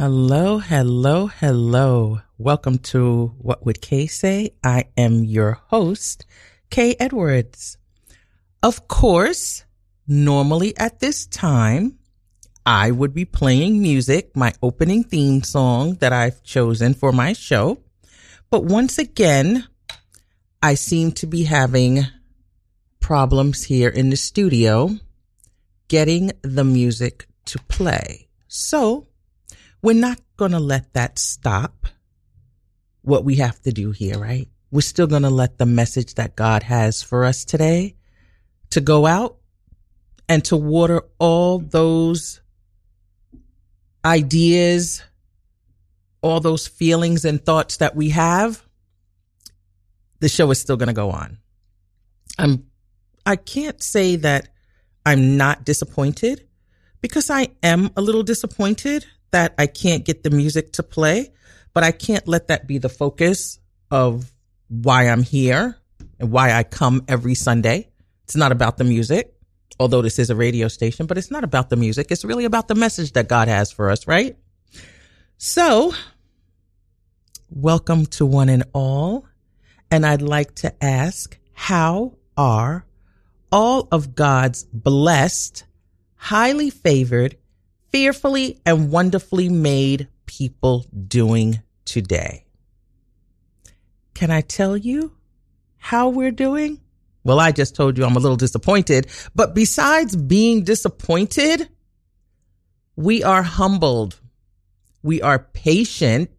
Hello, hello, hello. Welcome to What Would Kay Say? I am your host, Kay Edwards. Of course, normally at this time, I would be playing music, my opening theme song that I've chosen for my show. But once again, I seem to be having problems here in the studio getting the music to play. So we're not going to let that stop what we have to do here, right? We're still going to let the message that God has for us today to go out and to water all those ideas, all those feelings and thoughts that we have. The show is still going to go on. I can't say that I'm not disappointed, because I am a little disappointed that I can't get the music to play, but I can't let that be the focus of why I'm here and why I come every Sunday. It's not about the music, although this is a radio station, but it's not about the music. It's really about the message that God has for us, right? So, welcome to one and all. And I'd like to ask, how are all of God's blessed, highly favored, fearfully and wonderfully made people doing today? Can I tell you how we're doing? Well, I just told you I'm a little disappointed, but besides being disappointed, we are humbled, we are patient,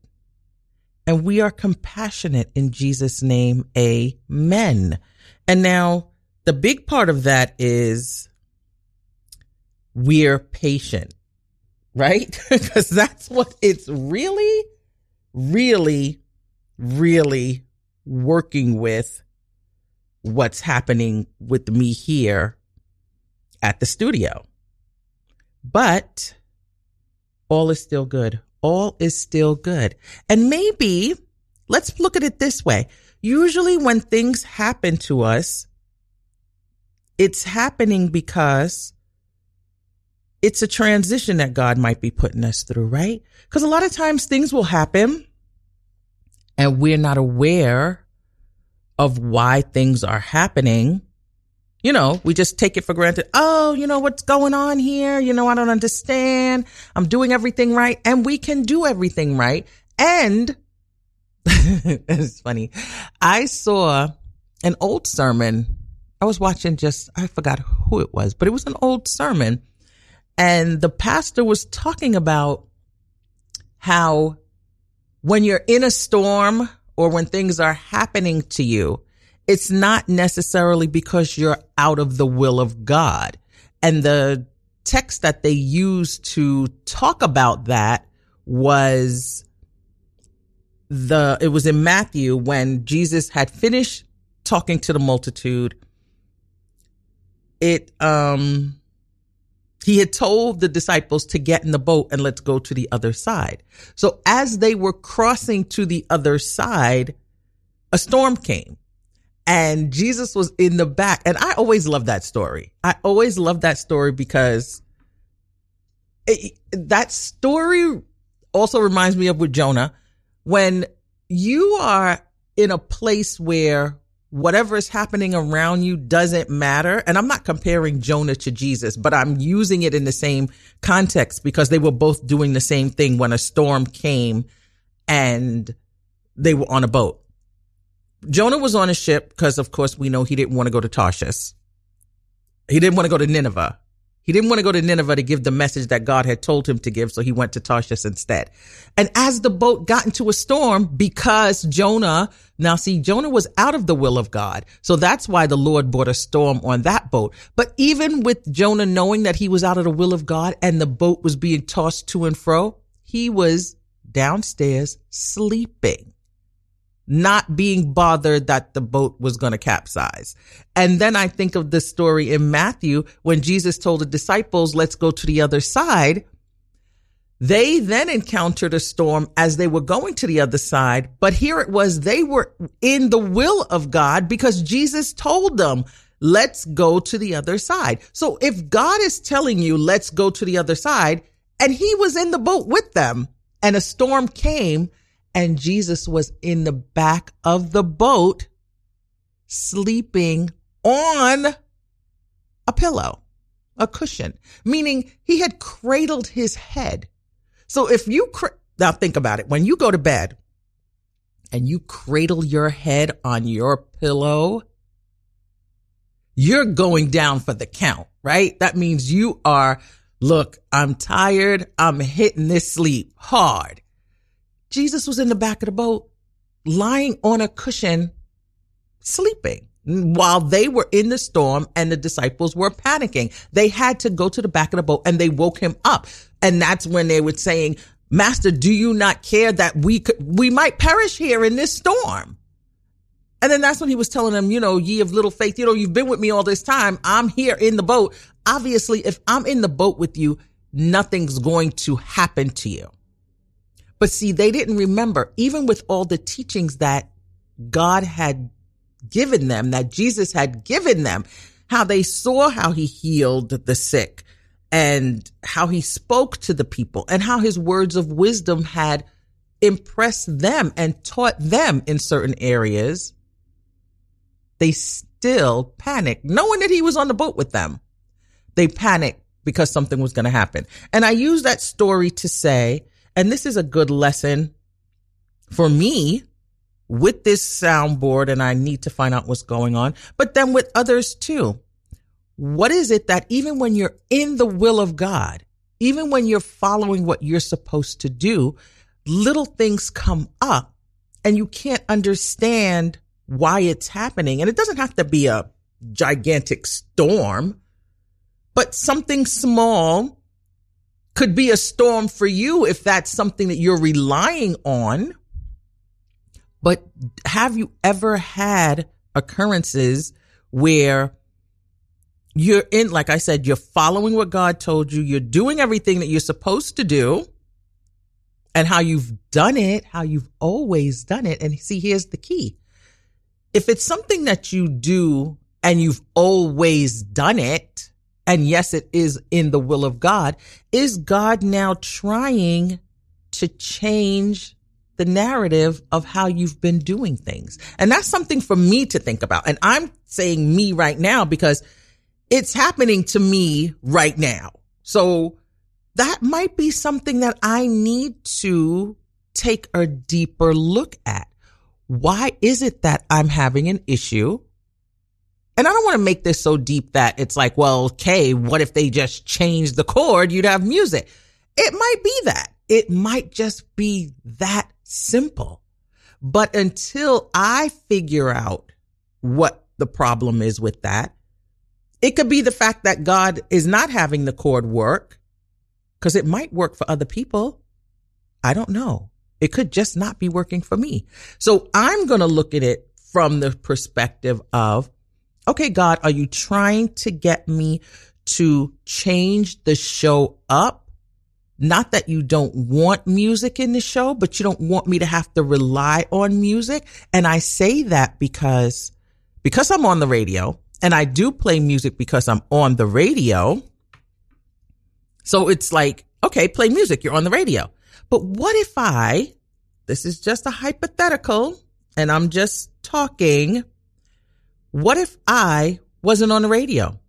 and we are compassionate in Jesus' name. Amen. And now the big part of that is we're patient. Right? Because that's what it's really, really, really working with what's happening with me here at the studio. But all is still good. All is still good. And maybe let's look at it this way. Usually when things happen to us, it's happening because it's a transition that God might be putting us through, right? Because a lot of times things will happen and we're not aware of why things are happening. You know, we just take it for granted. Oh, you know, what's going on here? You know, I don't understand. I'm doing everything right. And we can do everything right. And it's funny. I saw an old sermon. I was watching I forgot who it was, but it was an old sermon. And the pastor was talking about how when you're in a storm or when things are happening to you, it's not necessarily because you're out of the will of God. And the text that they used to talk about that was it was in Matthew, when Jesus had finished talking to the multitude. He had told the disciples to get in the boat and let's go to the other side. So as they were crossing to the other side, a storm came and Jesus was in the back. And I always love that story. Because that story also reminds me of with Jonah. When you are in a place where whatever is happening around you doesn't matter. And I'm not comparing Jonah to Jesus, but I'm using it in the same context because they were both doing the same thing when a storm came and they were on a boat. Jonah was on a ship because, of course, we know he didn't want to go to Tarshish. He didn't want to go to Nineveh. He didn't want to go to Nineveh to give the message that God had told him to give, so he went to Tarshish instead. And as the boat got into a storm, because Jonah was out of the will of God. So that's why the Lord brought a storm on that boat. But even with Jonah knowing that he was out of the will of God and the boat was being tossed to and fro, he was downstairs sleeping, not being bothered that the boat was going to capsize. And then I think of this story in Matthew when Jesus told the disciples, let's go to the other side. They then encountered a storm as they were going to the other side. But here it was, they were in the will of God because Jesus told them, let's go to the other side. So if God is telling you, let's go to the other side, and he was in the boat with them, and a storm came and Jesus was in the back of the boat sleeping on a pillow, a cushion, meaning he had cradled his head. So if you, now think about it, when you go to bed and you cradle your head on your pillow, you're going down for the count, right? That means you are, look, I'm tired. I'm hitting this sleep hard. Jesus was in the back of the boat, lying on a cushion, sleeping while they were in the storm and the disciples were panicking. They had to go to the back of the boat and they woke him up. And that's when they were saying, Master, do you not care that we might perish here in this storm? And then that's when he was telling them, you know, ye of little faith, you know, you've been with me all this time. I'm here in the boat. Obviously, if I'm in the boat with you, nothing's going to happen to you. But see, they didn't remember, even with all the teachings that God had given them, that Jesus had given them, how they saw how he healed the sick and how he spoke to the people and how his words of wisdom had impressed them and taught them in certain areas. They still panicked, knowing that he was on the boat with them. They panicked because something was going to happen. And I use that story to say, and this is a good lesson for me with this soundboard, and I need to find out what's going on, but then with others too. What is it that even when you're in the will of God, even when you're following what you're supposed to do, little things come up and you can't understand why it's happening. And it doesn't have to be a gigantic storm, but something small could be a storm for you if that's something that you're relying on. But have you ever had occurrences where you're in, like I said, you're following what God told you, you're doing everything that you're supposed to do, and how you've done it, how you've always done it. And see, here's the key. If it's something that you do and you've always done it, and yes, it is in the will of God, is God now trying to change the narrative of how you've been doing things? And that's something for me to think about. And I'm saying me right now because it's happening to me right now. So that might be something that I need to take a deeper look at. Why is it that I'm having an issue? And I don't want to make this so deep that it's like, well, Kay, what if they just changed the chord? You'd have music. It might be that. It might just be that simple. But until I figure out what the problem is with that, it could be the fact that God is not having the chord work. Because it might work for other people. I don't know. It could just not be working for me. So I'm going to look at it from the perspective of, okay, God, are you trying to get me to change the show up? Not that you don't want music in the show, but you don't want me to have to rely on music. And I say that because I'm on the radio and I do play music because I'm on the radio. So it's like, okay, play music. You're on the radio. But what if this is just a hypothetical and I'm just talking. What if I wasn't on the radio?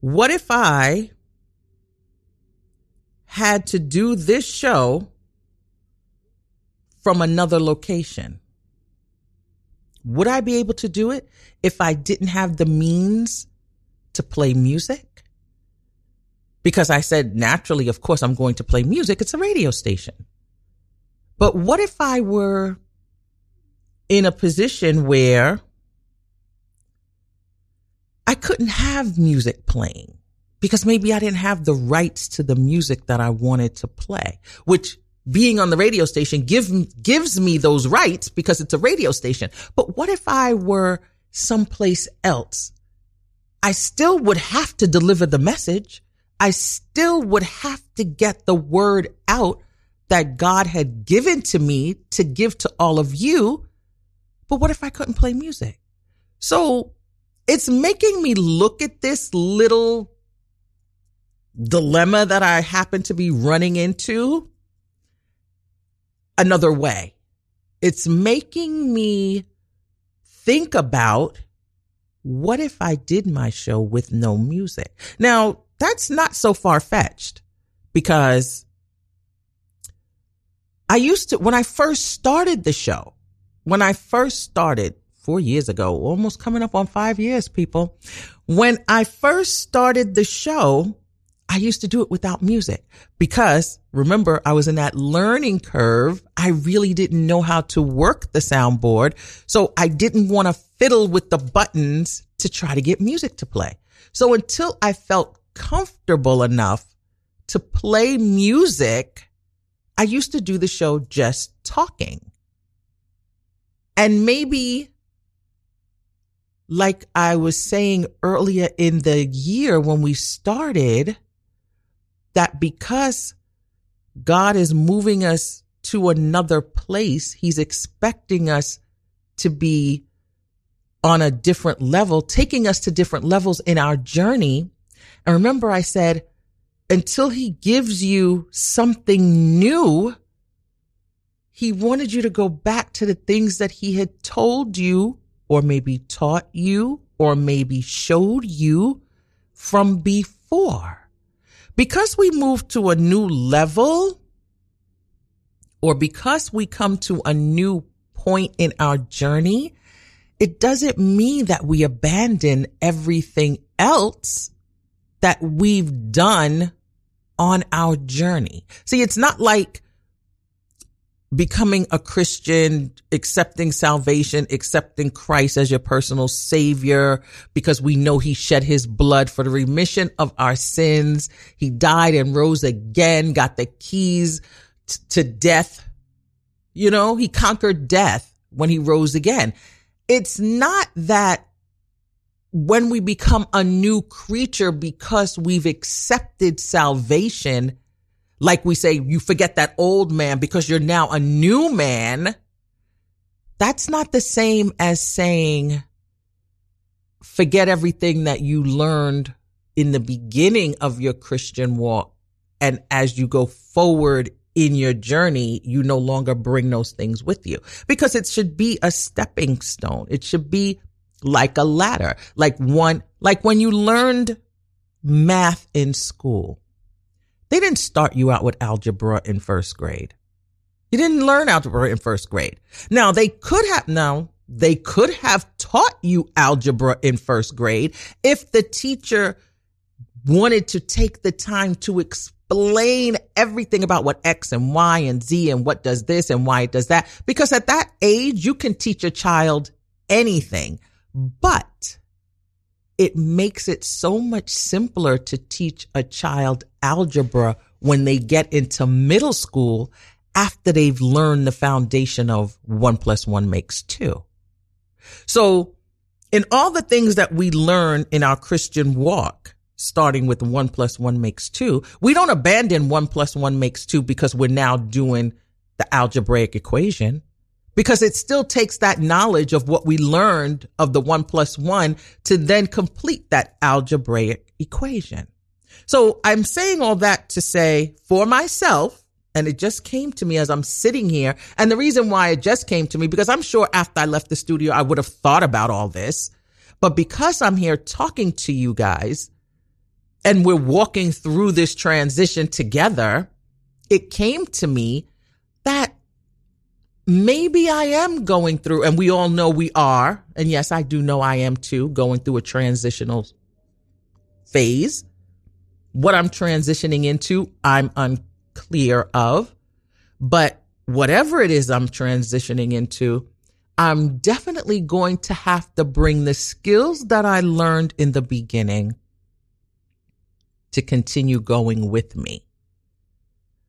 What if I had to do this show from another location? Would I be able to do it if I didn't have the means to play music? Because I said, naturally, of course, I'm going to play music. It's a radio station. But what if I were in a position where I couldn't have music playing because maybe I didn't have the rights to the music that I wanted to play, which being on the radio station gives me those rights because it's a radio station. But what if I were someplace else? I still would have to deliver the message. I still would have to get the word out that God had given to me to give to all of you. But what if I couldn't play music? So it's making me look at this little dilemma that I happen to be running into another way. It's making me think about, what if I did my show with no music? Now, that's not so far-fetched, because I used to, when I first started the show, 4 years ago, almost coming up on 5 years, people. When I first started the show, I used to do it without music because, remember, I was in that learning curve. I really didn't know how to work the soundboard. So I didn't want to fiddle with the buttons to try to get music to play. So until I felt comfortable enough to play music, I used to do the show just talking. And maybe, like I was saying earlier in the year when we started, that because God is moving us to another place, he's expecting us to be on a different level, taking us to different levels in our journey. And remember, I said, until he gives you something new, he wanted you to go back to the things that he had told you, or maybe taught you, or maybe showed you from before. Because we move to a new level, or because we come to a new point in our journey, it doesn't mean that we abandon everything else that we've done on our journey. See, it's not like becoming a Christian, accepting salvation, accepting Christ as your personal savior, because we know he shed his blood for the remission of our sins. He died and rose again, got the keys to death. You know, he conquered death when he rose again. It's not that when we become a new creature because we've accepted salvation, like we say, you forget that old man because you're now a new man. That's not the same as saying, forget everything that you learned in the beginning of your Christian walk. And as you go forward in your journey, you no longer bring those things with you, because it should be a stepping stone. It should be like a ladder, like when you learned math in school. They didn't start you out with algebra in first grade. You didn't learn algebra in first grade. Now, they could have taught you algebra in first grade if the teacher wanted to take the time to explain everything about what X and Y and Z and what does this and why it does that. Because at that age, you can teach a child anything, but it makes it so much simpler to teach a child algebra when they get into middle school, after they've learned the foundation of 1 + 1 makes 2. So in all the things that we learn in our Christian walk, starting with 1 + 1 makes 2, we don't abandon 1 + 1 makes 2 because we're now doing the algebraic equation. Because it still takes that knowledge of what we learned of the 1 + 1 to then complete that algebraic equation. So I'm saying all that to say, for myself, and it just came to me as I'm sitting here, and the reason why it just came to me, because I'm sure after I left the studio, I would have thought about all this. But because I'm here talking to you guys, and we're walking through this transition together, it came to me that maybe I am going through, and we all know we are, and yes, I do know I am too, going through a transitional phase. What I'm transitioning into, I'm unclear of, but whatever it is I'm transitioning into, I'm definitely going to have to bring the skills that I learned in the beginning to continue going with me.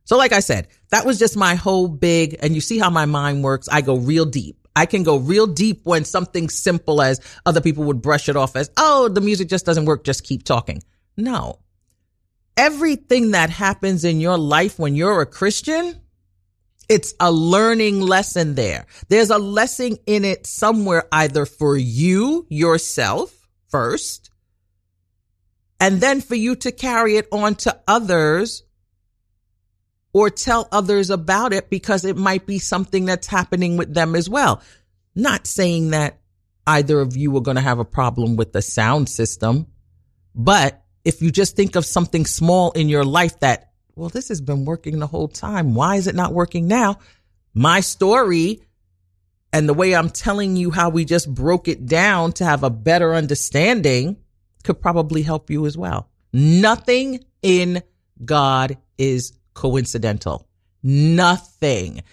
So like I said, that was just my whole big, and you see how my mind works. I go real deep. I can go real deep when something simple as other people would brush it off as, oh, the music just doesn't work, just keep talking. No. Everything that happens in your life when you're a Christian, it's a learning lesson there. There's a lesson in it somewhere, either for you, yourself first, and then for you to carry it on to others, or tell others about it because it might be something that's happening with them as well. Not saying that either of you are going to have a problem with the sound system, but if you just think of something small in your life that, well, this has been working the whole time. Why is it not working now? My story and the way I'm telling you how we just broke it down to have a better understanding could probably help you as well. Nothing in God is coincidental. Nothing.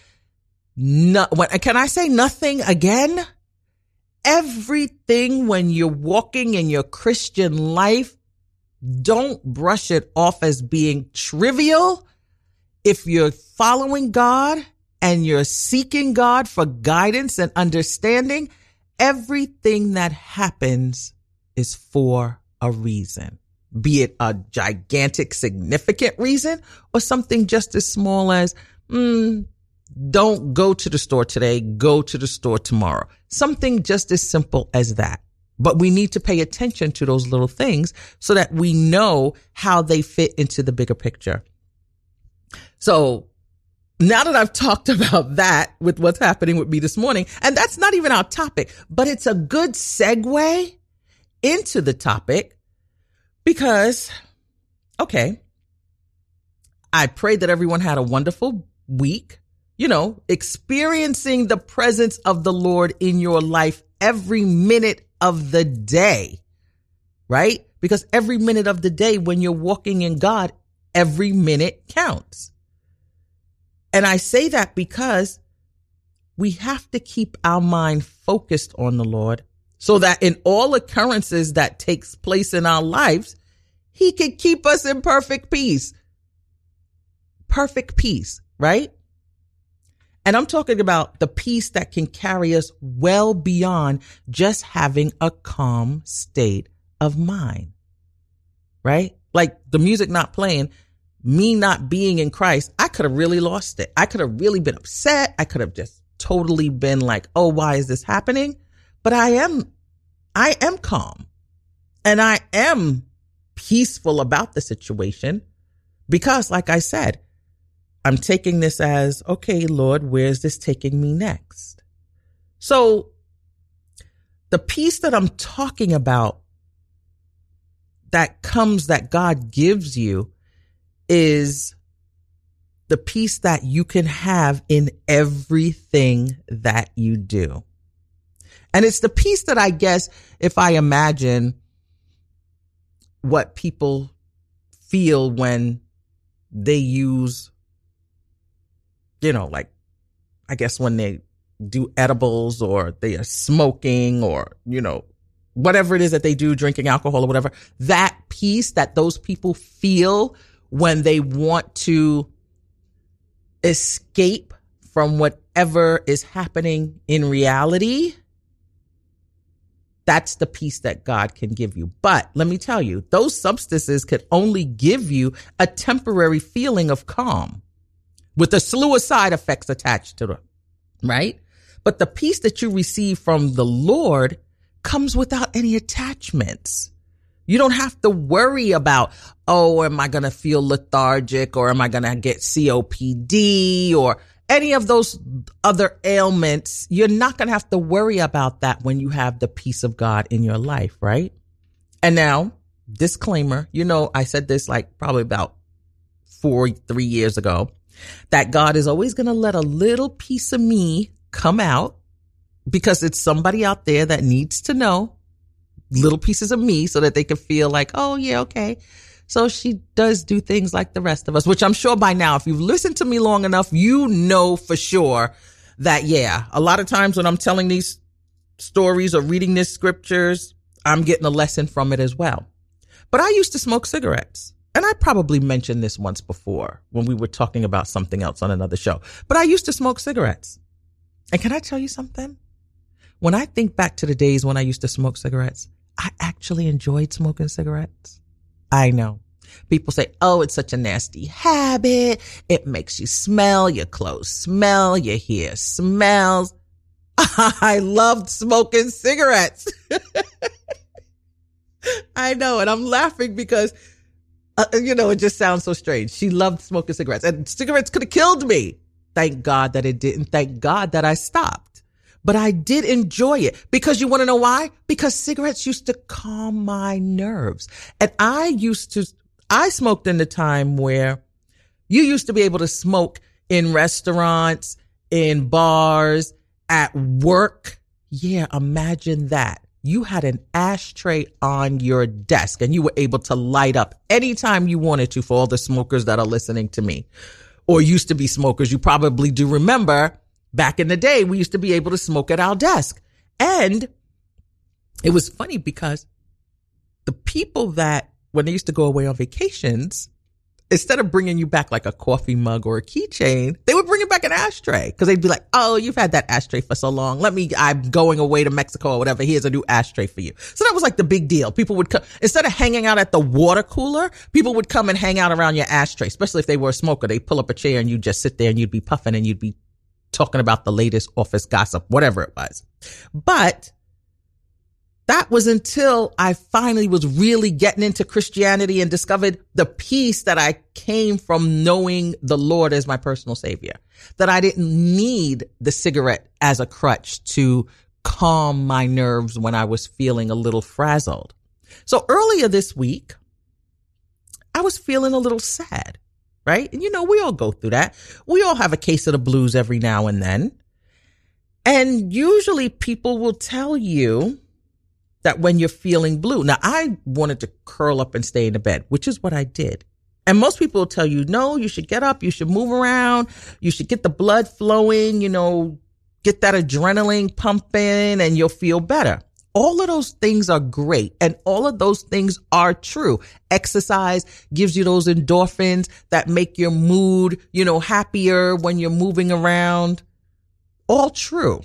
No, can I say nothing again? Everything when you're walking in your Christian life, don't brush it off as being trivial. If you're following God and you're seeking God for guidance and understanding, everything that happens is for a reason, be it a gigantic, significant reason or something just as small as, don't go to the store today, go to the store tomorrow. Something just as simple as that. But we need to pay attention to those little things so that we know how they fit into the bigger picture. So now that I've talked about that with what's happening with me this morning, and that's not even our topic, but it's a good segue into the topic because, okay, I pray that everyone had a wonderful week. You know, experiencing the presence of the Lord in your life every minute of the day, right? Because every minute of the day when you're walking in God, every minute counts. And I say that because we have to keep our mind focused on the Lord so that in all occurrences that takes place in our lives, he can keep us in perfect peace. Perfect peace, right? And I'm talking about the peace that can carry us well beyond just having a calm state of mind, right? Like the music not playing, me not being in Christ, I could have really lost it. I could have really been upset. I could have just totally been like, oh, why is this happening? But I am calm and I am peaceful about the situation because, like I said, I'm taking this as, okay, Lord, where's this taking me next? So the peace that I'm talking about that comes, that God gives you, is the peace that you can have in everything that you do. And it's the peace that I guess, if I imagine what people feel when they use, you know, like, I guess when they do edibles or they are smoking or, you know, whatever it is that they do, drinking alcohol or whatever, that peace that those people feel when they want to escape from whatever is happening in reality, that's the peace that God can give you. But let me tell you, those substances could only give you a temporary feeling of calm, with a slew of side effects attached to them, right? But the peace that you receive from the Lord comes without any attachments. You don't have to worry about, oh, am I going to feel lethargic or am I going to get COPD or any of those other ailments? You're not going to have to worry about that when you have the peace of God in your life, right? And now, disclaimer, you know, I said this like probably about 3 years ago, that God is always going to let a little piece of me come out because it's somebody out there that needs to know little pieces of me so that they can feel like, oh, yeah, okay. So she does do things like the rest of us, which I'm sure by now, if you've listened to me long enough, you know for sure that, yeah, a lot of times when I'm telling these stories or reading these scriptures, I'm getting a lesson from it as well. But I used to smoke cigarettes. And I probably mentioned this once before when we were talking about something else on another show, but I used to smoke cigarettes. And can I tell you something? When I think back to the days when I used to smoke cigarettes, I actually enjoyed smoking cigarettes. I know. People say, oh, it's such a nasty habit. It makes you smell, your clothes smell, your hair smells. I loved smoking cigarettes. I know. And I'm laughing because you know, it just sounds so strange. She loved smoking cigarettes, and cigarettes could have killed me. Thank God that it didn't. Thank God that I stopped. But I did enjoy it, because you want to know why? Because cigarettes used to calm my nerves. And I smoked in the time where you used to be able to smoke in restaurants, in bars, at work. Yeah, imagine that. You had an ashtray on your desk and you were able to light up anytime you wanted to, for all the smokers that are listening to me or used to be smokers. You probably do remember back in the day, we used to be able to smoke at our desk. And it was funny because the people that, when they used to go away on vacations, instead of bringing you back like a coffee mug or a keychain, they would bring you back an ashtray, because they'd be like, oh, you've had that ashtray for so long. I'm going away to Mexico or whatever. Here's a new ashtray for you. So that was like the big deal. People would come, instead of hanging out at the water cooler, people would come and hang out around your ashtray, especially if they were a smoker. They'd pull up a chair and you'd just sit there and you'd be puffing and you'd be talking about the latest office gossip, whatever it was. But that was until I finally was really getting into Christianity and discovered the peace that I came from knowing the Lord as my personal savior, that I didn't need the cigarette as a crutch to calm my nerves when I was feeling a little frazzled. So earlier this week, I was feeling a little sad, right? And you know, we all go through that. We all have a case of the blues every now and then. And usually people will tell you that when you're feeling blue. Now, I wanted to curl up and stay in the bed, which is what I did. And most people will tell you, no, you should get up, you should move around, you should get the blood flowing, you know, get that adrenaline pumping and you'll feel better. All of those things are great. And all of those things are true. Exercise gives you those endorphins that make your mood, you know, happier when you're moving around. All true.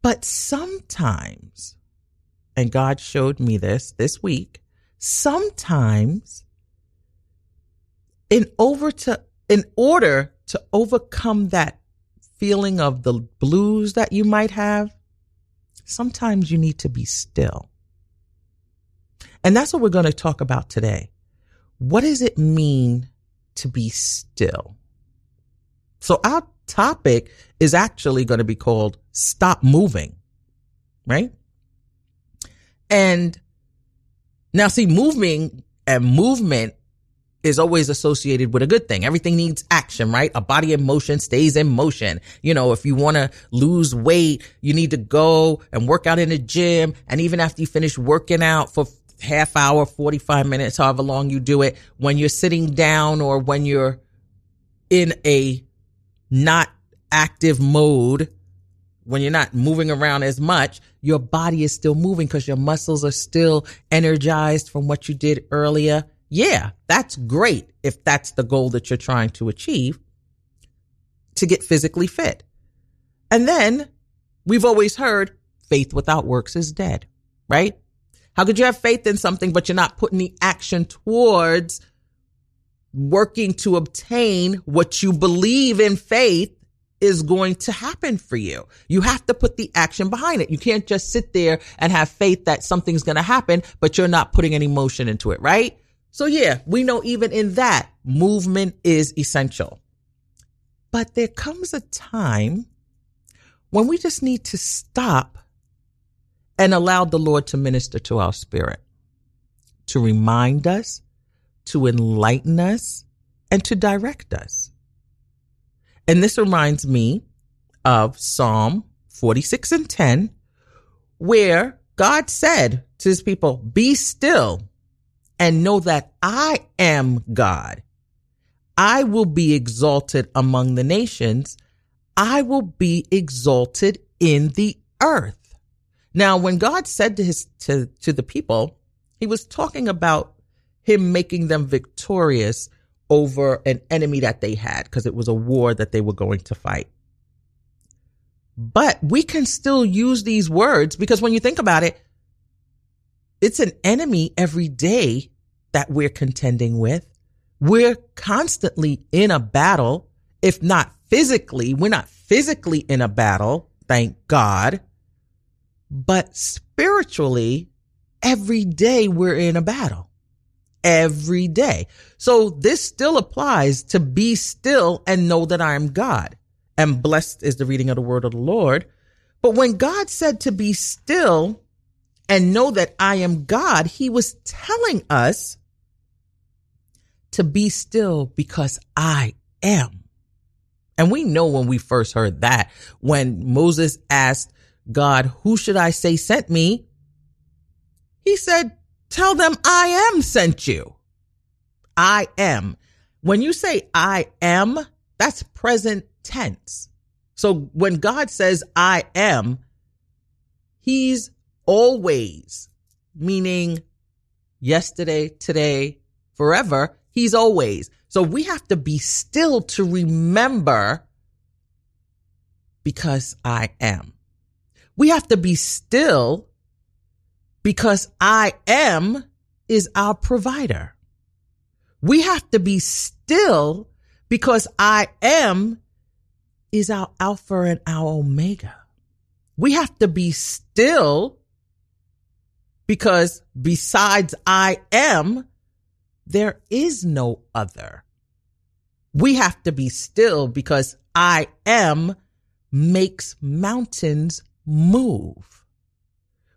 But sometimes, and God showed me this week, sometimes in order to overcome that feeling of the blues that you might have, sometimes you need to be still. And that's what we're going to talk about today. What does it mean to be still? So our topic is actually going to be called Stop Moving, right? And now, see, movement is always associated with a good thing. Everything needs action, right? A body in motion stays in motion. You know, if you want to lose weight, you need to go and work out in the gym. And even after you finish working out for half hour, 45 minutes, however long you do it, when you're sitting down or when you're in a not active mode, when you're not moving around as much, your body is still moving because your muscles are still energized from what you did earlier. Yeah, that's great if that's the goal that you're trying to achieve, to get physically fit. And then we've always heard faith without works is dead, right? How could you have faith in something but you're not putting the action towards working to obtain what you believe in faith is going to happen for you? You have to put the action behind it. You can't just sit there and have faith that something's going to happen, but you're not putting any motion into it, right? So yeah, we know even in that, movement is essential. But there comes a time when we just need to stop and allow the Lord to minister to our spirit, to remind us, to enlighten us, and to direct us. And this reminds me of Psalm 46:10, where God said to his people, be still and know that I am God. I will be exalted among the nations. I will be exalted in the earth. Now, when God said to the people, he was talking about him making them victorious over an enemy that they had, because it was a war that they were going to fight. But we can still use these words, because when you think about it, it's an enemy every day that we're contending with. We're constantly in a battle. If not physically, we're not physically in a battle, thank God. But spiritually, every day we're in a battle. every day. So this still applies to be still and know that I am God. And blessed is the reading of the word of the Lord. But when God said to be still and know that I am God, he was telling us to be still because I am. And we know when we first heard that, when Moses asked God, who should I say sent me? He said, tell them I am sent you. I am. When you say I am, that's present tense. So when God says I am, he's always, meaning yesterday, today, forever, he's always. So we have to be still to remember because I am. We have to be still because I am is our provider. We have to be still because I am is our Alpha and our Omega. We have to be still because besides I am, there is no other. We have to be still because I am makes mountains move.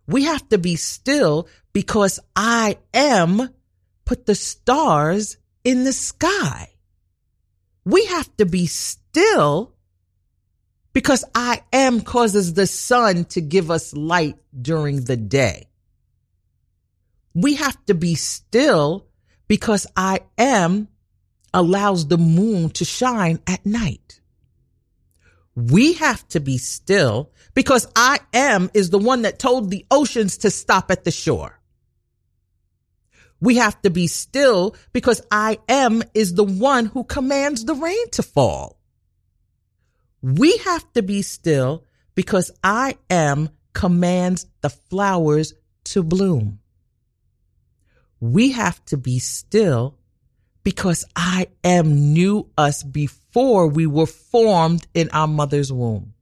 We have to be still because I am put the stars in the sky. We have to be still because I am causes the sun to give us light during the day. We have to be still because I am allows the moon to shine at night. We have to be still because I am is the one that told the oceans to stop at the shore. We have to be still because I am is the one who commands the rain to fall. We have to be still because I am commands the flowers to bloom. We have to be still because I am knew us before we were formed in our mother's womb.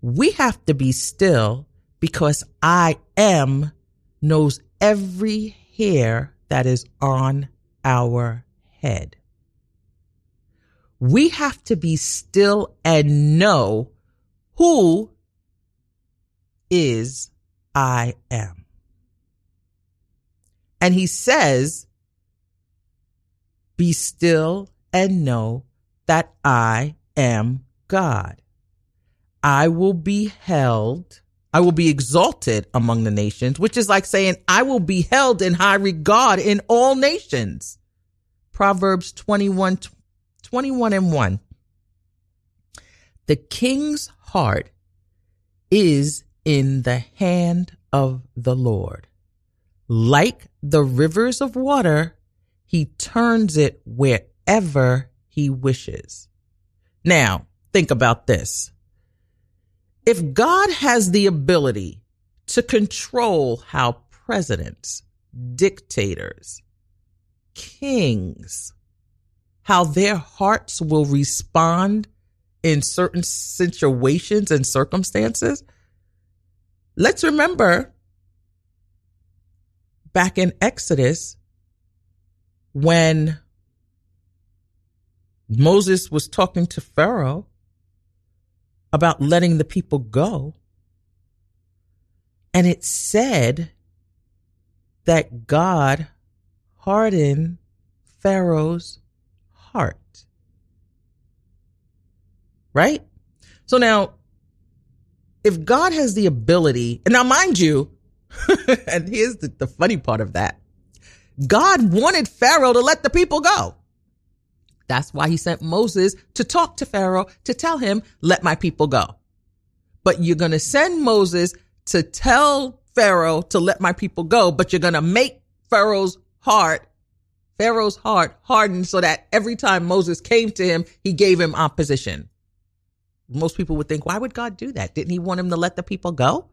We have to be still because I am knows every hair that is on our head. We have to be still and know who is I am. And he says, be still and know that I am God. I will be exalted among the nations, which is like saying, I will be held in high regard in all nations. Proverbs 21:21. The king's heart is in the hand of the Lord. Like the rivers of water, he turns it wherever he wishes. Now, think about this. If God has the ability to control how presidents, dictators, kings, how their hearts will respond in certain situations and circumstances, let's remember back in Exodus, when Moses was talking to Pharaoh about letting the people go, and it said that God hardened Pharaoh's heart, right? So now, if God has the ability, and now mind you, and here's the funny part of that, God wanted Pharaoh to let the people go. That's why he sent Moses to talk to Pharaoh, to tell him, let my people go. But you're going to send Moses to tell Pharaoh to let my people go, but you're going to make Pharaoh's heart harden so that every time Moses came to him, he gave him opposition. Most people would think, why would God do that? Didn't he want him to let the people go?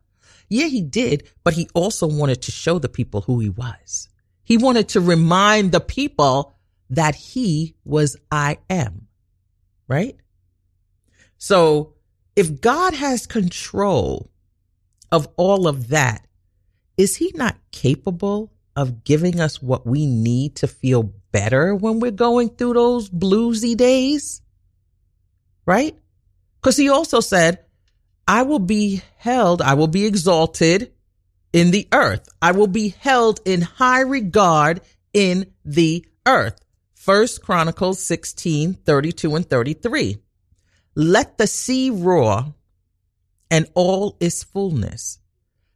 Yeah, he did, but he also wanted to show the people who he was. He wanted to remind the people that he was I am, right? So if God has control of all of that, is he not capable of giving us what we need to feel better when we're going through those bluesy days, right? Because he also said, I will be held, I will be exalted in the earth. I will be held in high regard in the earth. 1 Chronicles 16:32-33. Let the sea roar and all its fullness.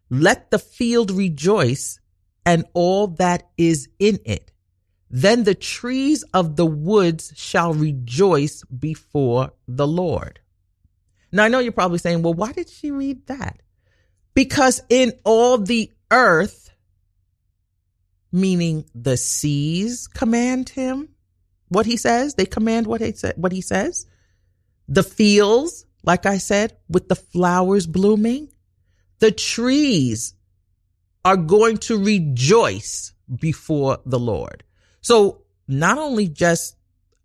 Let the field rejoice and all that is in it. Then the trees of the woods shall rejoice before the Lord. Now, I know you're probably saying, well, why did she read that? Because in all the earth, meaning the seas command him, what he says, they command what he says. The fields, like I said, with the flowers blooming, the trees are going to rejoice before the Lord. So not only just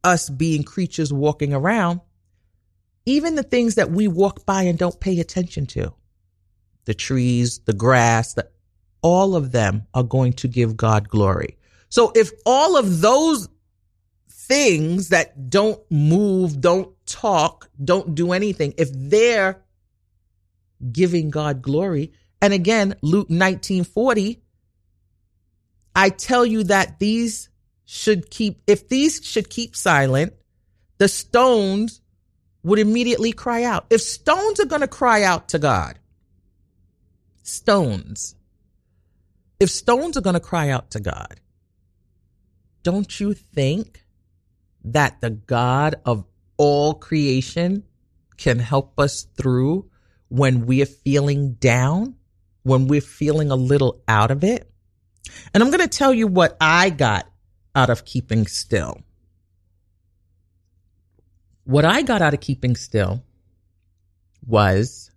us being creatures walking around, even the things that we walk by and don't pay attention to, the trees, the grass, all of them are going to give God glory. So if all of those things that don't move, don't talk, don't do anything, if they're giving God glory, and again, Luke 19:40, I tell you that if these should keep silent, the stones would immediately cry out. If stones are going to cry out to God, if stones are going to cry out to God, don't you think that the God of all creation can help us through when we're feeling down, when we're feeling a little out of it? And I'm going to tell you what I got out of keeping still. What I got out of keeping still was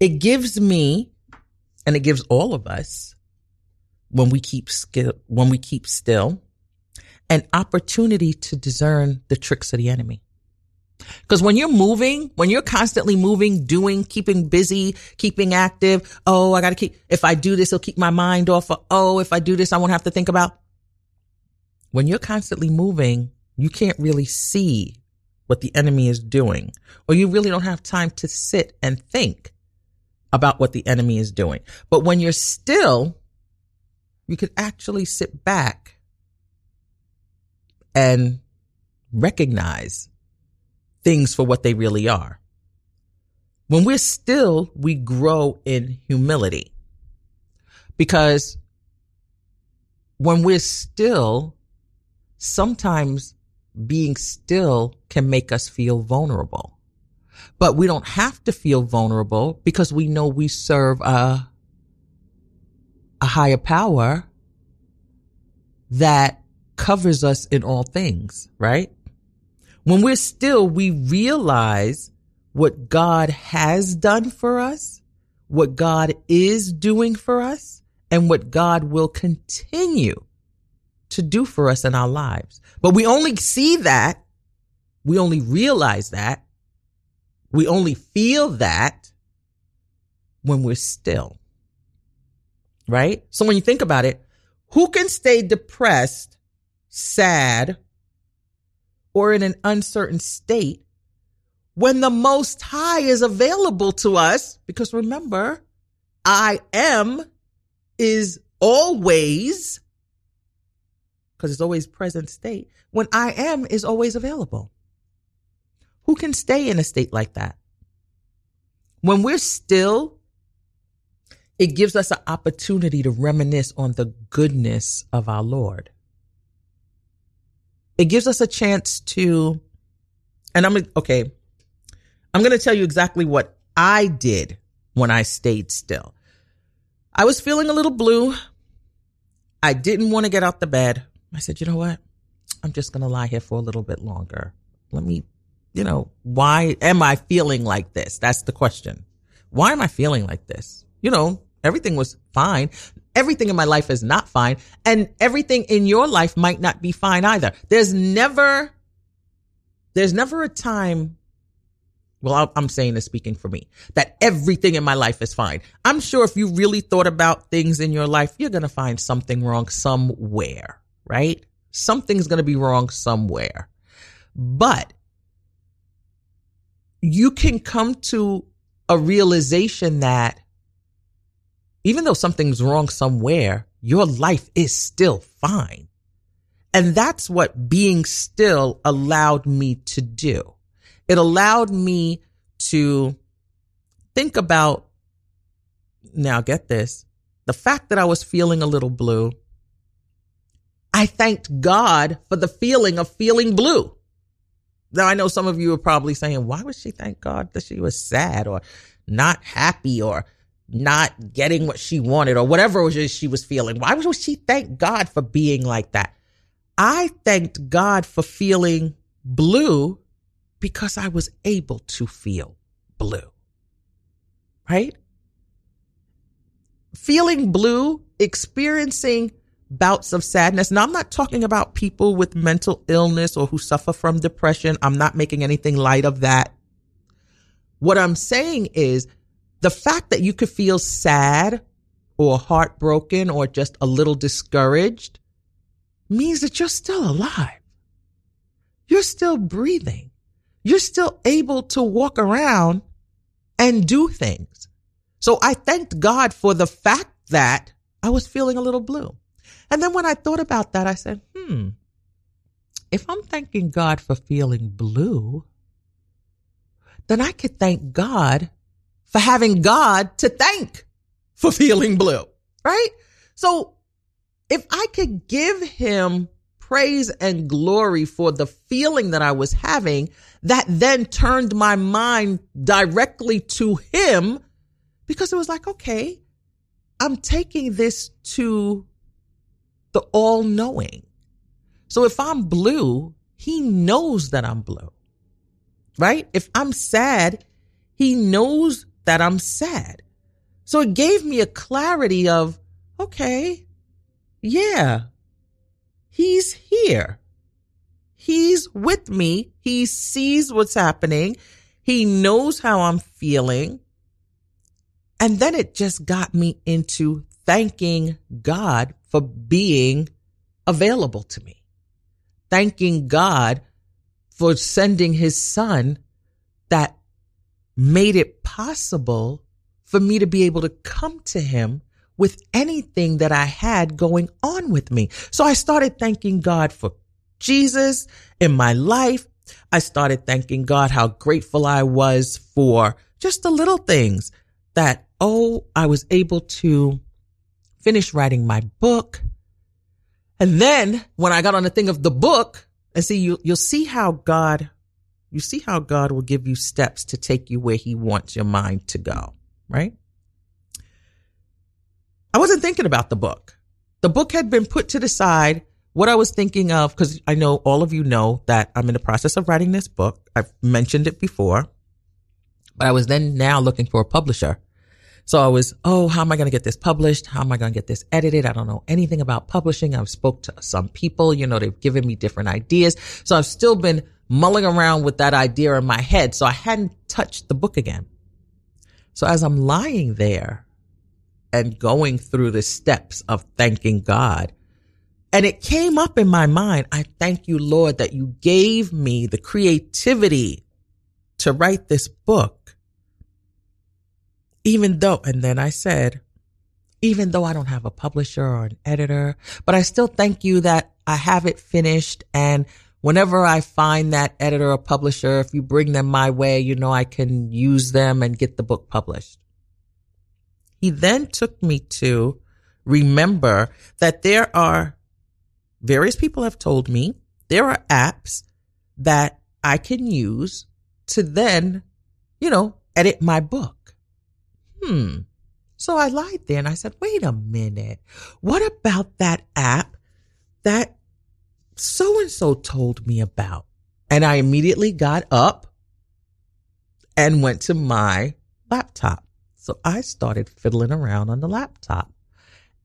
it gives me, and it gives all of us, when we keep still, an opportunity to discern the tricks of the enemy. Because when you're moving, when you're constantly moving, doing, keeping busy, keeping active, if I do this, it'll keep my mind off of, if I do this, I won't have to think about. When you're constantly moving, you can't really see what the enemy is doing, or you really don't have time to sit and think about what the enemy is doing. But when you're still, you can actually sit back and recognize things for what they really are. When we're still, we grow in humility, because when we're still, sometimes being still can make us feel vulnerable, but we don't have to feel vulnerable because we know we serve a higher power that covers us in all things, right? When we're still, we realize what God has done for us, what God is doing for us, and what God will continue to do for us in our lives. But we only see that, we only realize that, we only feel that when we're still, right? So when you think about it, who can stay depressed, sad, or in an uncertain state when the Most High is available to us? Because remember, I am is always, because it's always present state, when I am is always available. Who can stay in a state like that? When we're still, it gives us an opportunity to reminisce on the goodness of our Lord. It gives us a chance to, I'm going to tell you exactly what I did when I stayed still. I was feeling a little blue. I didn't want to get out the bed. I said, you know what? I'm just going to lie here for a little bit longer. Let me, why am I feeling like this? That's the question. Why am I feeling like this? Everything was fine. Everything in my life is not fine. And everything in your life might not be fine either. There's never a time well, I'm saying this speaking for me, that everything in my life is fine. I'm sure if you really thought about things in your life, you're going to find something wrong somewhere, right? Something's going to be wrong somewhere. But you can come to a realization that even though something's wrong somewhere, your life is still fine. And that's what being still allowed me to do. It allowed me to think about, now get this, the fact that I was feeling a little blue. I thanked God for the feeling of feeling blue. Now, I know some of you are probably saying, why would she thank God that she was sad or not happy or not getting what she wanted or whatever it was she was feeling? Why would she thank God for being like that? I thanked God for feeling blue because I was able to feel blue, right? Feeling blue, experiencing bouts of sadness. Now, I'm not talking about people with mental illness or who suffer from depression. I'm not making anything light of that. What I'm saying is the fact that you could feel sad or heartbroken or just a little discouraged means that you're still alive. You're still breathing. You're still able to walk around and do things. So I thanked God for the fact that I was feeling a little blue. And then when I thought about that, I said, if I'm thanking God for feeling blue, then I could thank God for having God to thank for feeling blue, right? So if I could give him praise and glory for the feeling that I was having, that then turned my mind directly to him, because it was like, okay, I'm taking this to the all-knowing. So if I'm blue, he knows that I'm blue, right? If I'm sad, he knows that I'm sad. So it gave me a clarity of, okay, yeah, he's here. He's with me. He sees what's happening. He knows how I'm feeling. And then it just got me into thanking God for being available to me. Thanking God for sending his son that made it possible for me to be able to come to him with anything that I had going on with me. So I started thanking God for Jesus in my life. I started thanking God how grateful I was for just the little things that, oh, I was able to finish writing my book. And then when I got on the thing of the book, and see, you'll see how God will give you steps to take you where he wants your mind to go, right? I wasn't thinking about the book. The book had been put to the side. What I was thinking of, because I know all of you know that I'm in the process of writing this book. I've mentioned it before, but I was then now looking for a publisher. So I was, how am I going to get this published? How am I going to get this edited? I don't know anything about publishing. I've spoke to some people, they've given me different ideas. So I've still been mulling around with that idea in my head. So I hadn't touched the book again. So as I'm lying there and going through the steps of thanking God, and it came up in my mind, I thank you, Lord, that you gave me the creativity to write this book. Even though I don't have a publisher or an editor, but I still thank you that I have it finished. And whenever I find that editor or publisher, if you bring them my way, I can use them and get the book published. He then took me to remember that there are, various people have told me, there are apps that I can use to then, edit my book. So I lied there and I said, wait a minute. What about that app that so-and-so told me about? And I immediately got up and went to my laptop. So I started fiddling around on the laptop,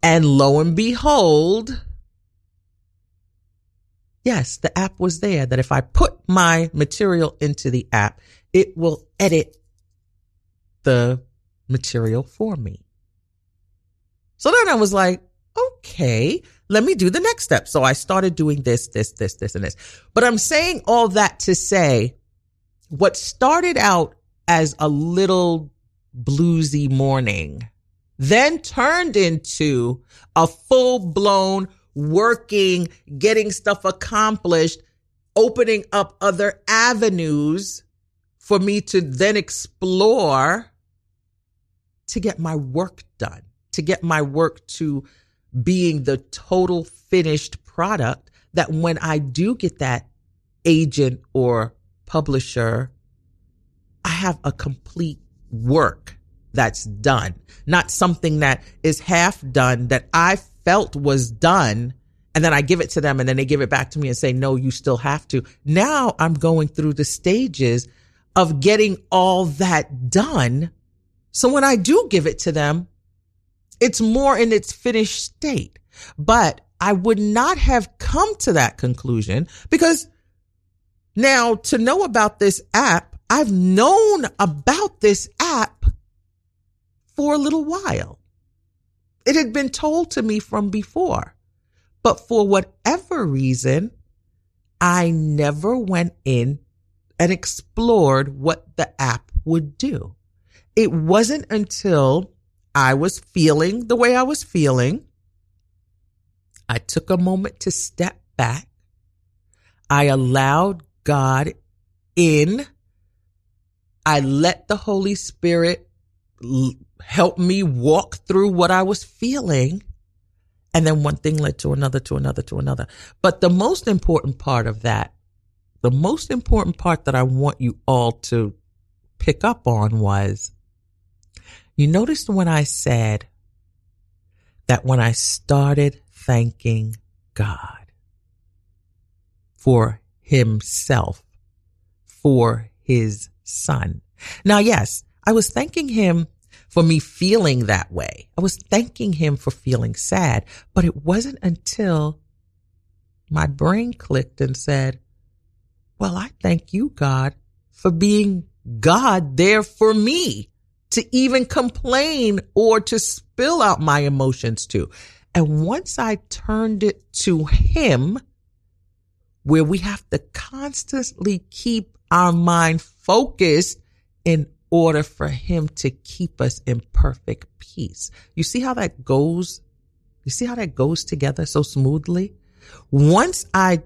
and lo and behold, yes, the app was there, that if I put my material into the app, it will edit the material for me. So then I was like, okay, let me do the next step. So I started doing this, and this. But I'm saying all that to say what started out as a little bluesy morning then turned into a full-blown working, getting stuff accomplished, opening up other avenues for me to then explore to get my work done, to get my work to being the total finished product that when I do get that agent or publisher, I have a complete work that's done, not something that is half done that I felt was done. And then I give it to them and then they give it back to me and say, no, you still have to. Now I'm going through the stages of getting all that done. So when I do give it to them, it's more in its finished state. But I would not have come to that conclusion because now to know about this app, I've known about this app for a little while. It had been told to me from before, but for whatever reason, I never went in and explored what the app would do. It wasn't until I was feeling the way I was feeling, I took a moment to step back. I allowed God in. I let the Holy Spirit help me walk through what I was feeling. And then one thing led to another, to another. But the most important part of that, the most important part that I want you all to pick up on was, you noticed when I said that when I started thanking God for himself, for his son. Now, yes, I was thanking him for me feeling that way. I was thanking him for feeling sad, but it wasn't until my brain clicked and said, well, I thank you, God, for being God there for me to even complain or to spill out my emotions to. And once I turned it to him, where we have to constantly keep our mind focused in order for him to keep us in perfect peace. You see how that goes? You see how that goes together so smoothly? Once I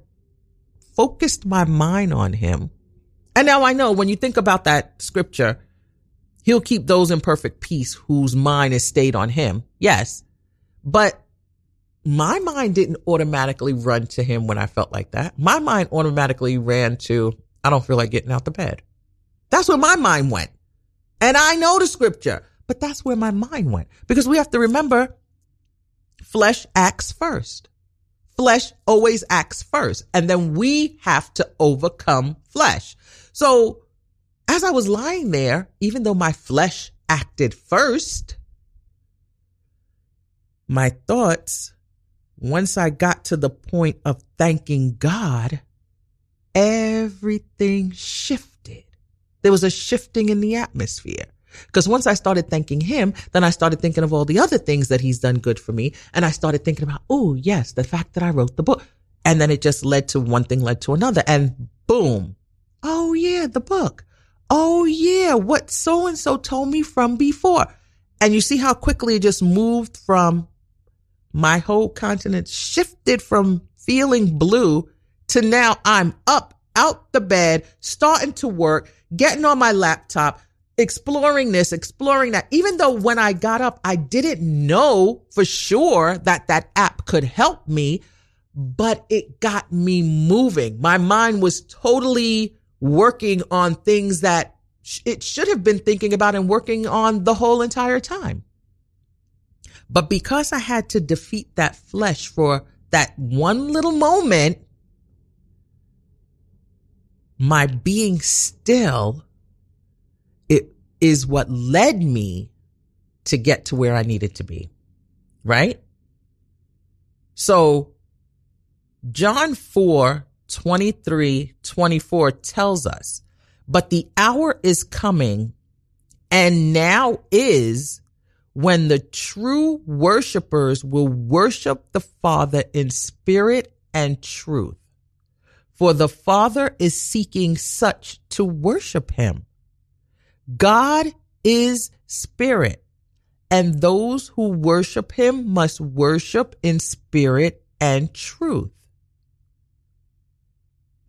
focused my mind on him, and now I know when you think about that scripture, he'll keep those in perfect peace whose mind is stayed on him. Yes. But my mind didn't automatically run to him when I felt like that. My mind automatically ran to, I don't feel like getting out the bed. That's where my mind went. And I know the scripture, but that's where my mind went. Because we have to remember, flesh acts first. Flesh always acts first. And then we have to overcome flesh. So as I was lying there, even though my flesh acted first, my thoughts, once I got to the point of thanking God, everything shifted. There was a shifting in the atmosphere. Because once I started thanking him, then I started thinking of all the other things that he's done good for me. And I started thinking about, oh, yes, the fact that I wrote the book. And then it just led to one thing led to another. And boom. Oh, yeah, the book. Oh, yeah, what so-and-so told me from before. And you see how quickly it just moved from my whole continent shifted from feeling blue to now I'm up, out the bed, starting to work, getting on my laptop, exploring this, exploring that. Even though when I got up, I didn't know for sure that that app could help me, but it got me moving. My mind was totally working on things that it should have been thinking about and working on the whole entire time. But because I had to defeat that flesh for that one little moment, my being still, it is what led me to get to where I needed to be, right? So John 4, 23:24 tells us, but the hour is coming, and now is, when the true worshipers will worship the Father in spirit and truth. For the Father is seeking such to worship him. God is spirit, and those who worship him must worship in spirit and truth.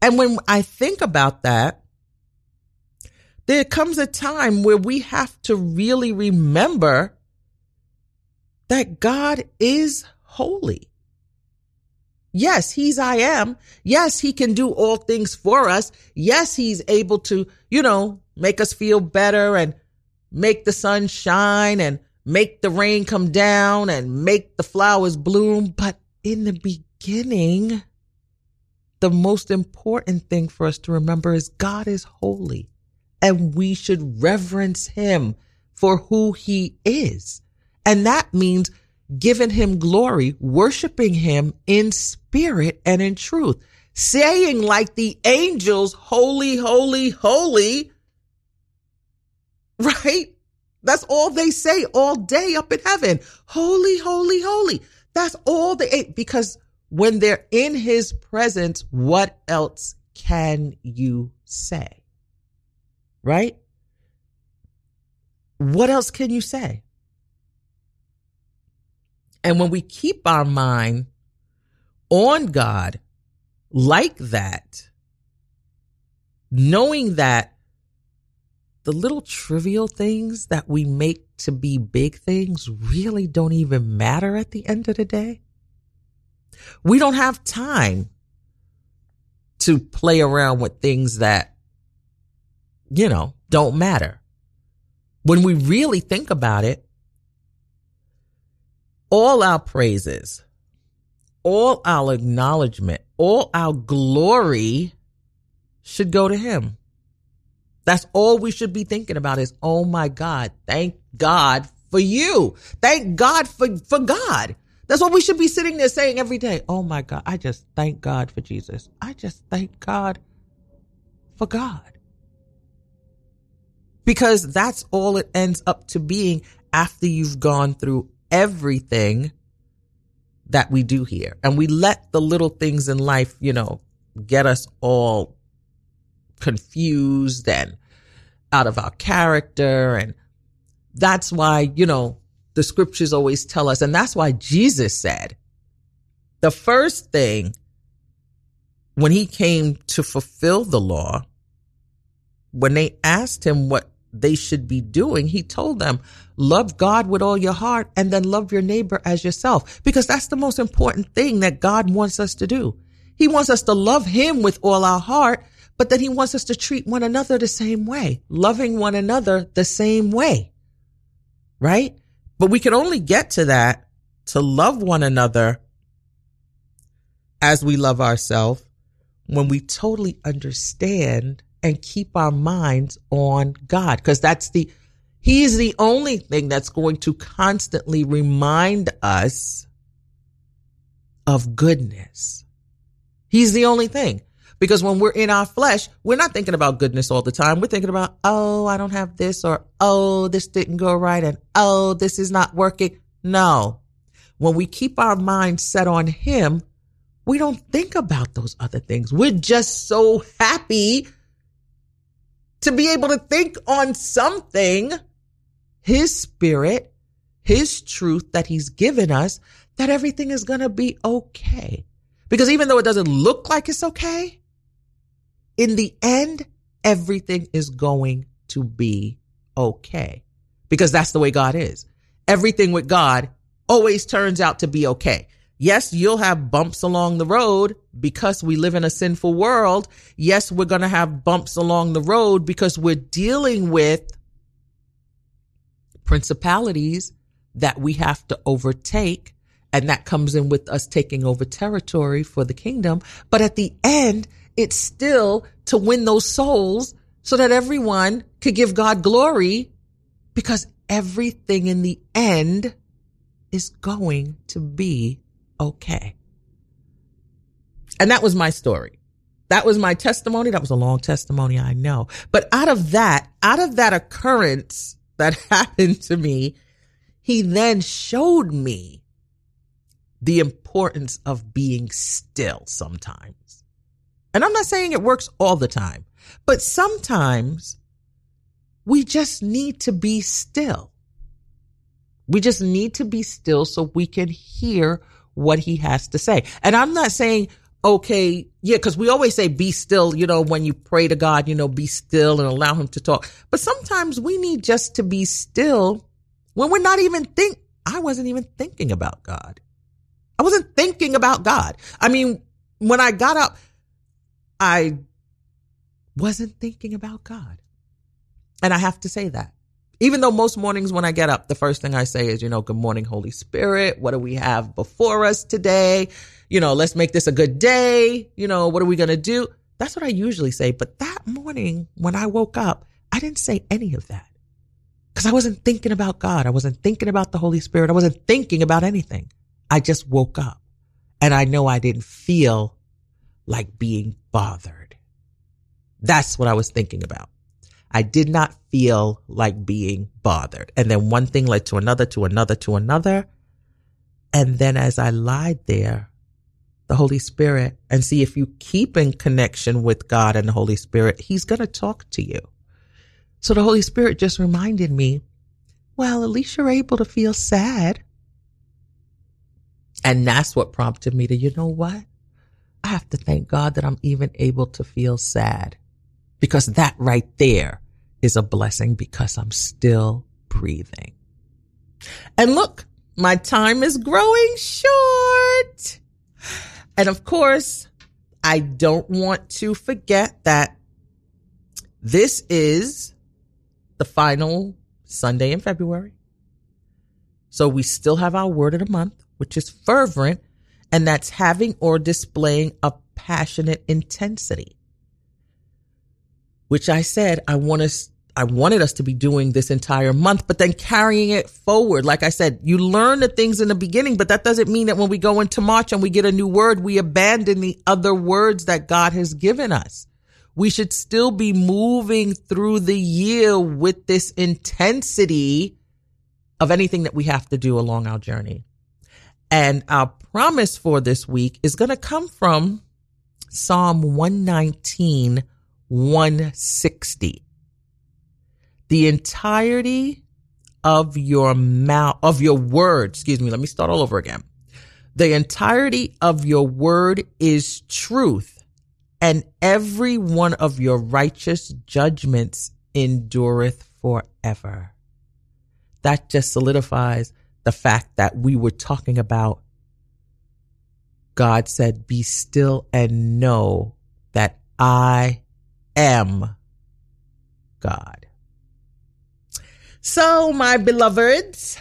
And when I think about that, there comes a time where we have to really remember that God is holy. Yes, he's I am. Yes, he can do all things for us. Yes, he's able to, make us feel better and make the sun shine and make the rain come down and make the flowers bloom. But in the beginning, the most important thing for us to remember is God is holy, and we should reverence him for who he is. And that means giving him glory, worshiping him in spirit and in truth, saying like the angels, holy, holy, holy, right? That's all they say all day up in heaven. Holy, holy, holy. That's all they, because when they're in his presence, what else can you say? Right? What else can you say? And when we keep our mind on God like that, knowing that the little trivial things that we make to be big things really don't even matter at the end of the day. We don't have time to play around with things that, don't matter. When we really think about it, all our praises, all our acknowledgement, all our glory should go to him. That's all we should be thinking about is, oh my God, thank God for you. Thank God for God. That's what we should be sitting there saying every day. Oh my God, I just thank God for Jesus. I just thank God for God. Because that's all it ends up to being after you've gone through everything that we do here. And we let the little things in life, get us all confused and out of our character. And that's why, the scriptures always tell us, and that's why Jesus said the first thing when he came to fulfill the law, when they asked him what they should be doing, he told them, love God with all your heart and then love your neighbor as yourself, because that's the most important thing that God wants us to do. He wants us to love him with all our heart, but then he wants us to treat one another the same way, loving one another the same way, right? But we can only get to that, to love one another as we love ourselves, when we totally understand and keep our minds on God, because he is the only thing that's going to constantly remind us of goodness. He's the only thing, because when we're in our flesh, we're not thinking about goodness all the time. We're thinking about, oh, I don't have this, or, oh, this didn't go right, and, oh, this is not working. No. When we keep our mind set on him, we don't think about those other things. We're just so happy to be able to think on something, his spirit, his truth that he's given us, that everything is going to be okay. Because even though it doesn't look like it's okay, in the end, everything is going to be okay. Because that's the way God is. Everything with God always turns out to be okay. Yes, you'll have bumps along the road because we live in a sinful world. Yes, we're going to have bumps along the road because we're dealing with principalities that we have to overtake. And that comes in with us taking over territory for the kingdom. But at the end, it's still to win those souls so that everyone could give God glory, because everything in the end is going to be okay. And that was my story. That was my testimony. That was a long testimony, I know. But out of that occurrence that happened to me, he then showed me the importance of being still sometimes. And I'm not saying it works all the time, but sometimes we just need to be still. We just need to be still so we can hear what he has to say. And I'm not saying, okay, yeah, because we always say be still, you know, when you pray to God, you know, be still and allow him to talk. But sometimes we need just to be still when we're not even I wasn't even thinking about God. I wasn't thinking about God. I mean, when I got up, I wasn't thinking about God. And I have to say that. Even though most mornings when I get up, the first thing I say is, you know, good morning, Holy Spirit. What do we have before us today? You know, let's make this a good day. You know, what are we going to do? That's what I usually say. But that morning when I woke up, I didn't say any of that because I wasn't thinking about God. I wasn't thinking about the Holy Spirit. I wasn't thinking about anything. I just woke up, and I know I didn't feel like being bothered. That's what I was thinking about. I did not feel like being bothered. And then one thing led to another, to another, to another. And then as I lied there, the Holy Spirit, and see, if you keep in connection with God and the Holy Spirit, he's going to talk to you. So the Holy Spirit just reminded me, well, at least you're able to feel sad. And that's what prompted me to, you know what? I have to thank God that I'm even able to feel sad. Because that right there is a blessing because I'm still breathing. And look, my time is growing short. And of course, I don't want to forget that this is the final Sunday in February. So we still have our word of the month, which is fervent, and that's having or displaying a passionate intensity. Which I said, I wanted us to be doing this entire month, but then carrying it forward. Like I said, you learn the things in the beginning, but that doesn't mean that when we go into March and we get a new word, we abandon the other words that God has given us. We should still be moving through the year with this intensity of anything that we have to do along our journey. And our promise for this week is going to come from Psalm 119, 160. The entirety of your mouth, of your word, excuse me, let me start all over again. The entirety of your word is truth, and every one of your righteous judgments endureth forever. That just solidifies the fact that we were talking about. God said, be still and know that I am God. So, my beloveds,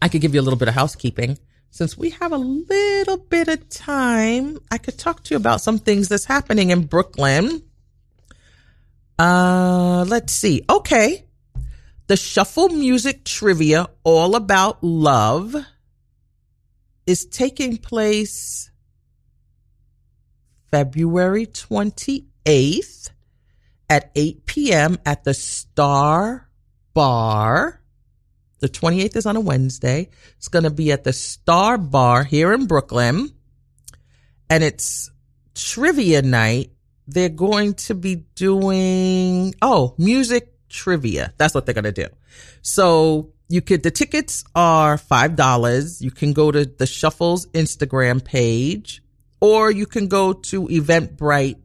I could give you a little bit of housekeeping. Since we have a little bit of time, I could talk to you about some things that's happening in Brooklyn. Let's see. Okay. The Shuffle Music Trivia All About Love is taking place February 28th at 8 p.m. at the Star Bar. The 28th is on a Wednesday. It's going to be at the Star Bar here in Brooklyn. And it's trivia night. They're going to be doing, music trivia. That's what they're going to do. So the tickets are $5. You can go to the Shuffle's Instagram page, or you can go to Eventbrite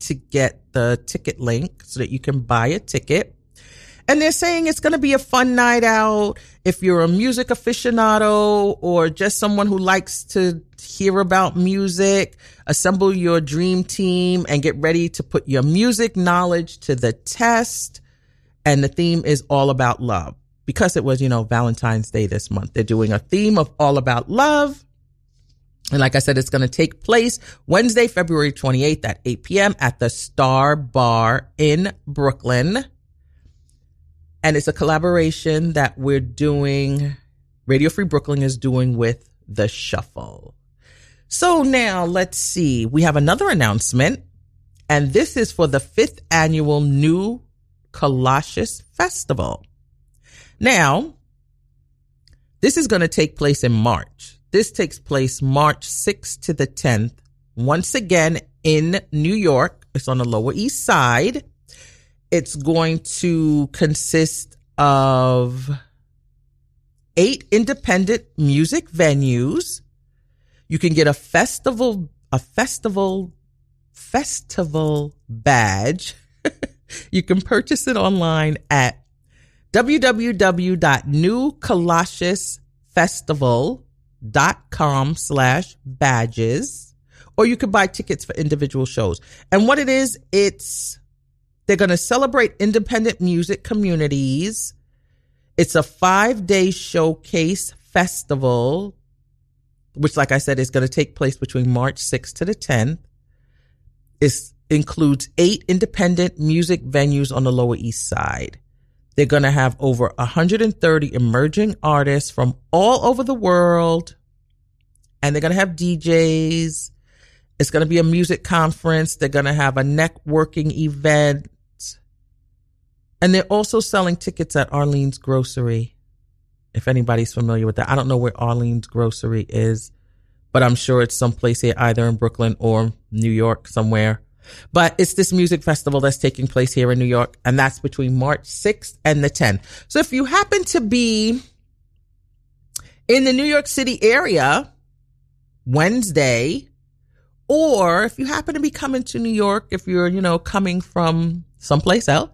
to get the ticket link so that you can buy a ticket. And they're saying it's going to be a fun night out. If you're a music aficionado or just someone who likes to hear about music, assemble your dream team and get ready to put your music knowledge to the test. And the theme is all about love. Because it was, Valentine's Day this month, they're doing a theme of all about love. And like I said, it's going to take place Wednesday, February 28th at 8 p.m. at the Star Bar in Brooklyn. And it's a collaboration that we're doing. Radio Free Brooklyn is doing with The Shuffle. So now let's see. We have another announcement, and this is for the 5th annual New Colossus Festival. Now, this is going to take place in March. This takes place March 6th to the 10th. Once again, in New York. It's on the Lower East Side. It's going to consist of 8 independent music venues. You can get a festival badge. You can purchase it online at www.newcolossusfestival.com/badges, or you can buy tickets for individual shows. And what it is, they're going to celebrate independent music communities. It's a 5-day showcase festival, which, like I said, is going to take place between March 6th to the 10th. It includes 8 independent music venues on the Lower East Side. They're going to have over 130 emerging artists from all over the world, and they're going to have DJs. It's going to be a music conference. They're going to have a networking event, and they're also selling tickets at Arlene's Grocery, if anybody's familiar with that. I don't know where Arlene's Grocery is, but I'm sure it's someplace here, either in Brooklyn or New York somewhere. But it's this music festival that's taking place here in New York, and that's between March 6th and the 10th. So if you happen to be in the New York City area Wednesday, or if you happen to be coming to New York, if you're, coming from someplace else,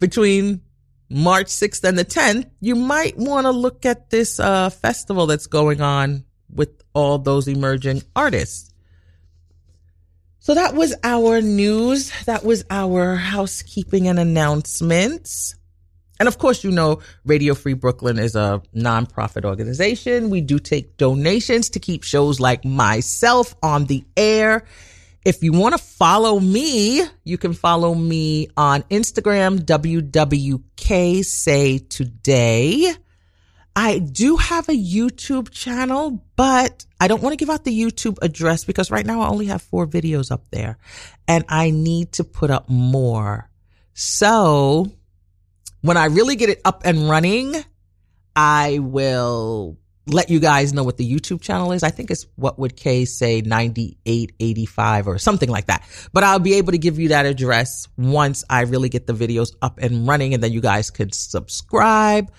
between March 6th and the 10th, you might want to look at this festival that's going on with all those emerging artists. So that was our news. That was our housekeeping and announcements. And of course, Radio Free Brooklyn is a nonprofit organization. We do take donations to keep shows like myself on the air. If you want to follow me, you can follow me on Instagram, WWKSayToday. I do have a YouTube channel, but I don't want to give out the YouTube address because right now I only have 4 videos up there and I need to put up more. So when I really get it up and running, I will let you guys know what the YouTube channel is. I think it's What Would Kay Say 9885 or something like that. But I'll be able to give you that address once I really get the videos up and running, and then you guys could subscribe.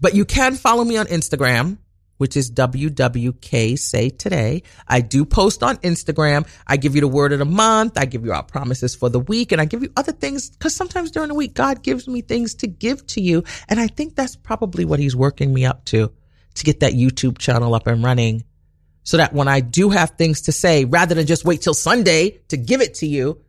But you can follow me on Instagram, which is WWKSayToday. I do post on Instagram. I give you the word of the month. I give you our promises for the week, and I give you other things because sometimes during the week, God gives me things to give to you. And I think that's probably what he's working me up to get that YouTube channel up and running so that when I do have things to say, rather than just wait till Sunday to give it to you,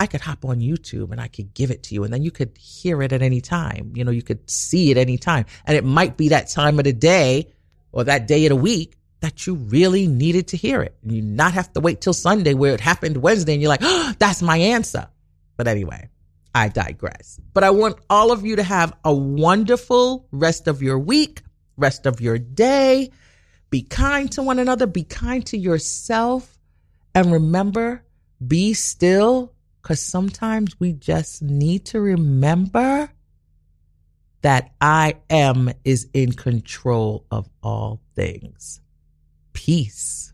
I could hop on YouTube and I could give it to you, and then you could hear it at any time. You could see it any time. And it might be that time of the day or that day of the week that you really needed to hear it. And you not have to wait till Sunday where it happened Wednesday and you're like, oh, that's my answer. But anyway, I digress. But I want all of you to have a wonderful rest of your week, rest of your day. Be kind to one another. Be kind to yourself. And remember, be still. Because sometimes we just need to remember that I am is in control of all things. Peace.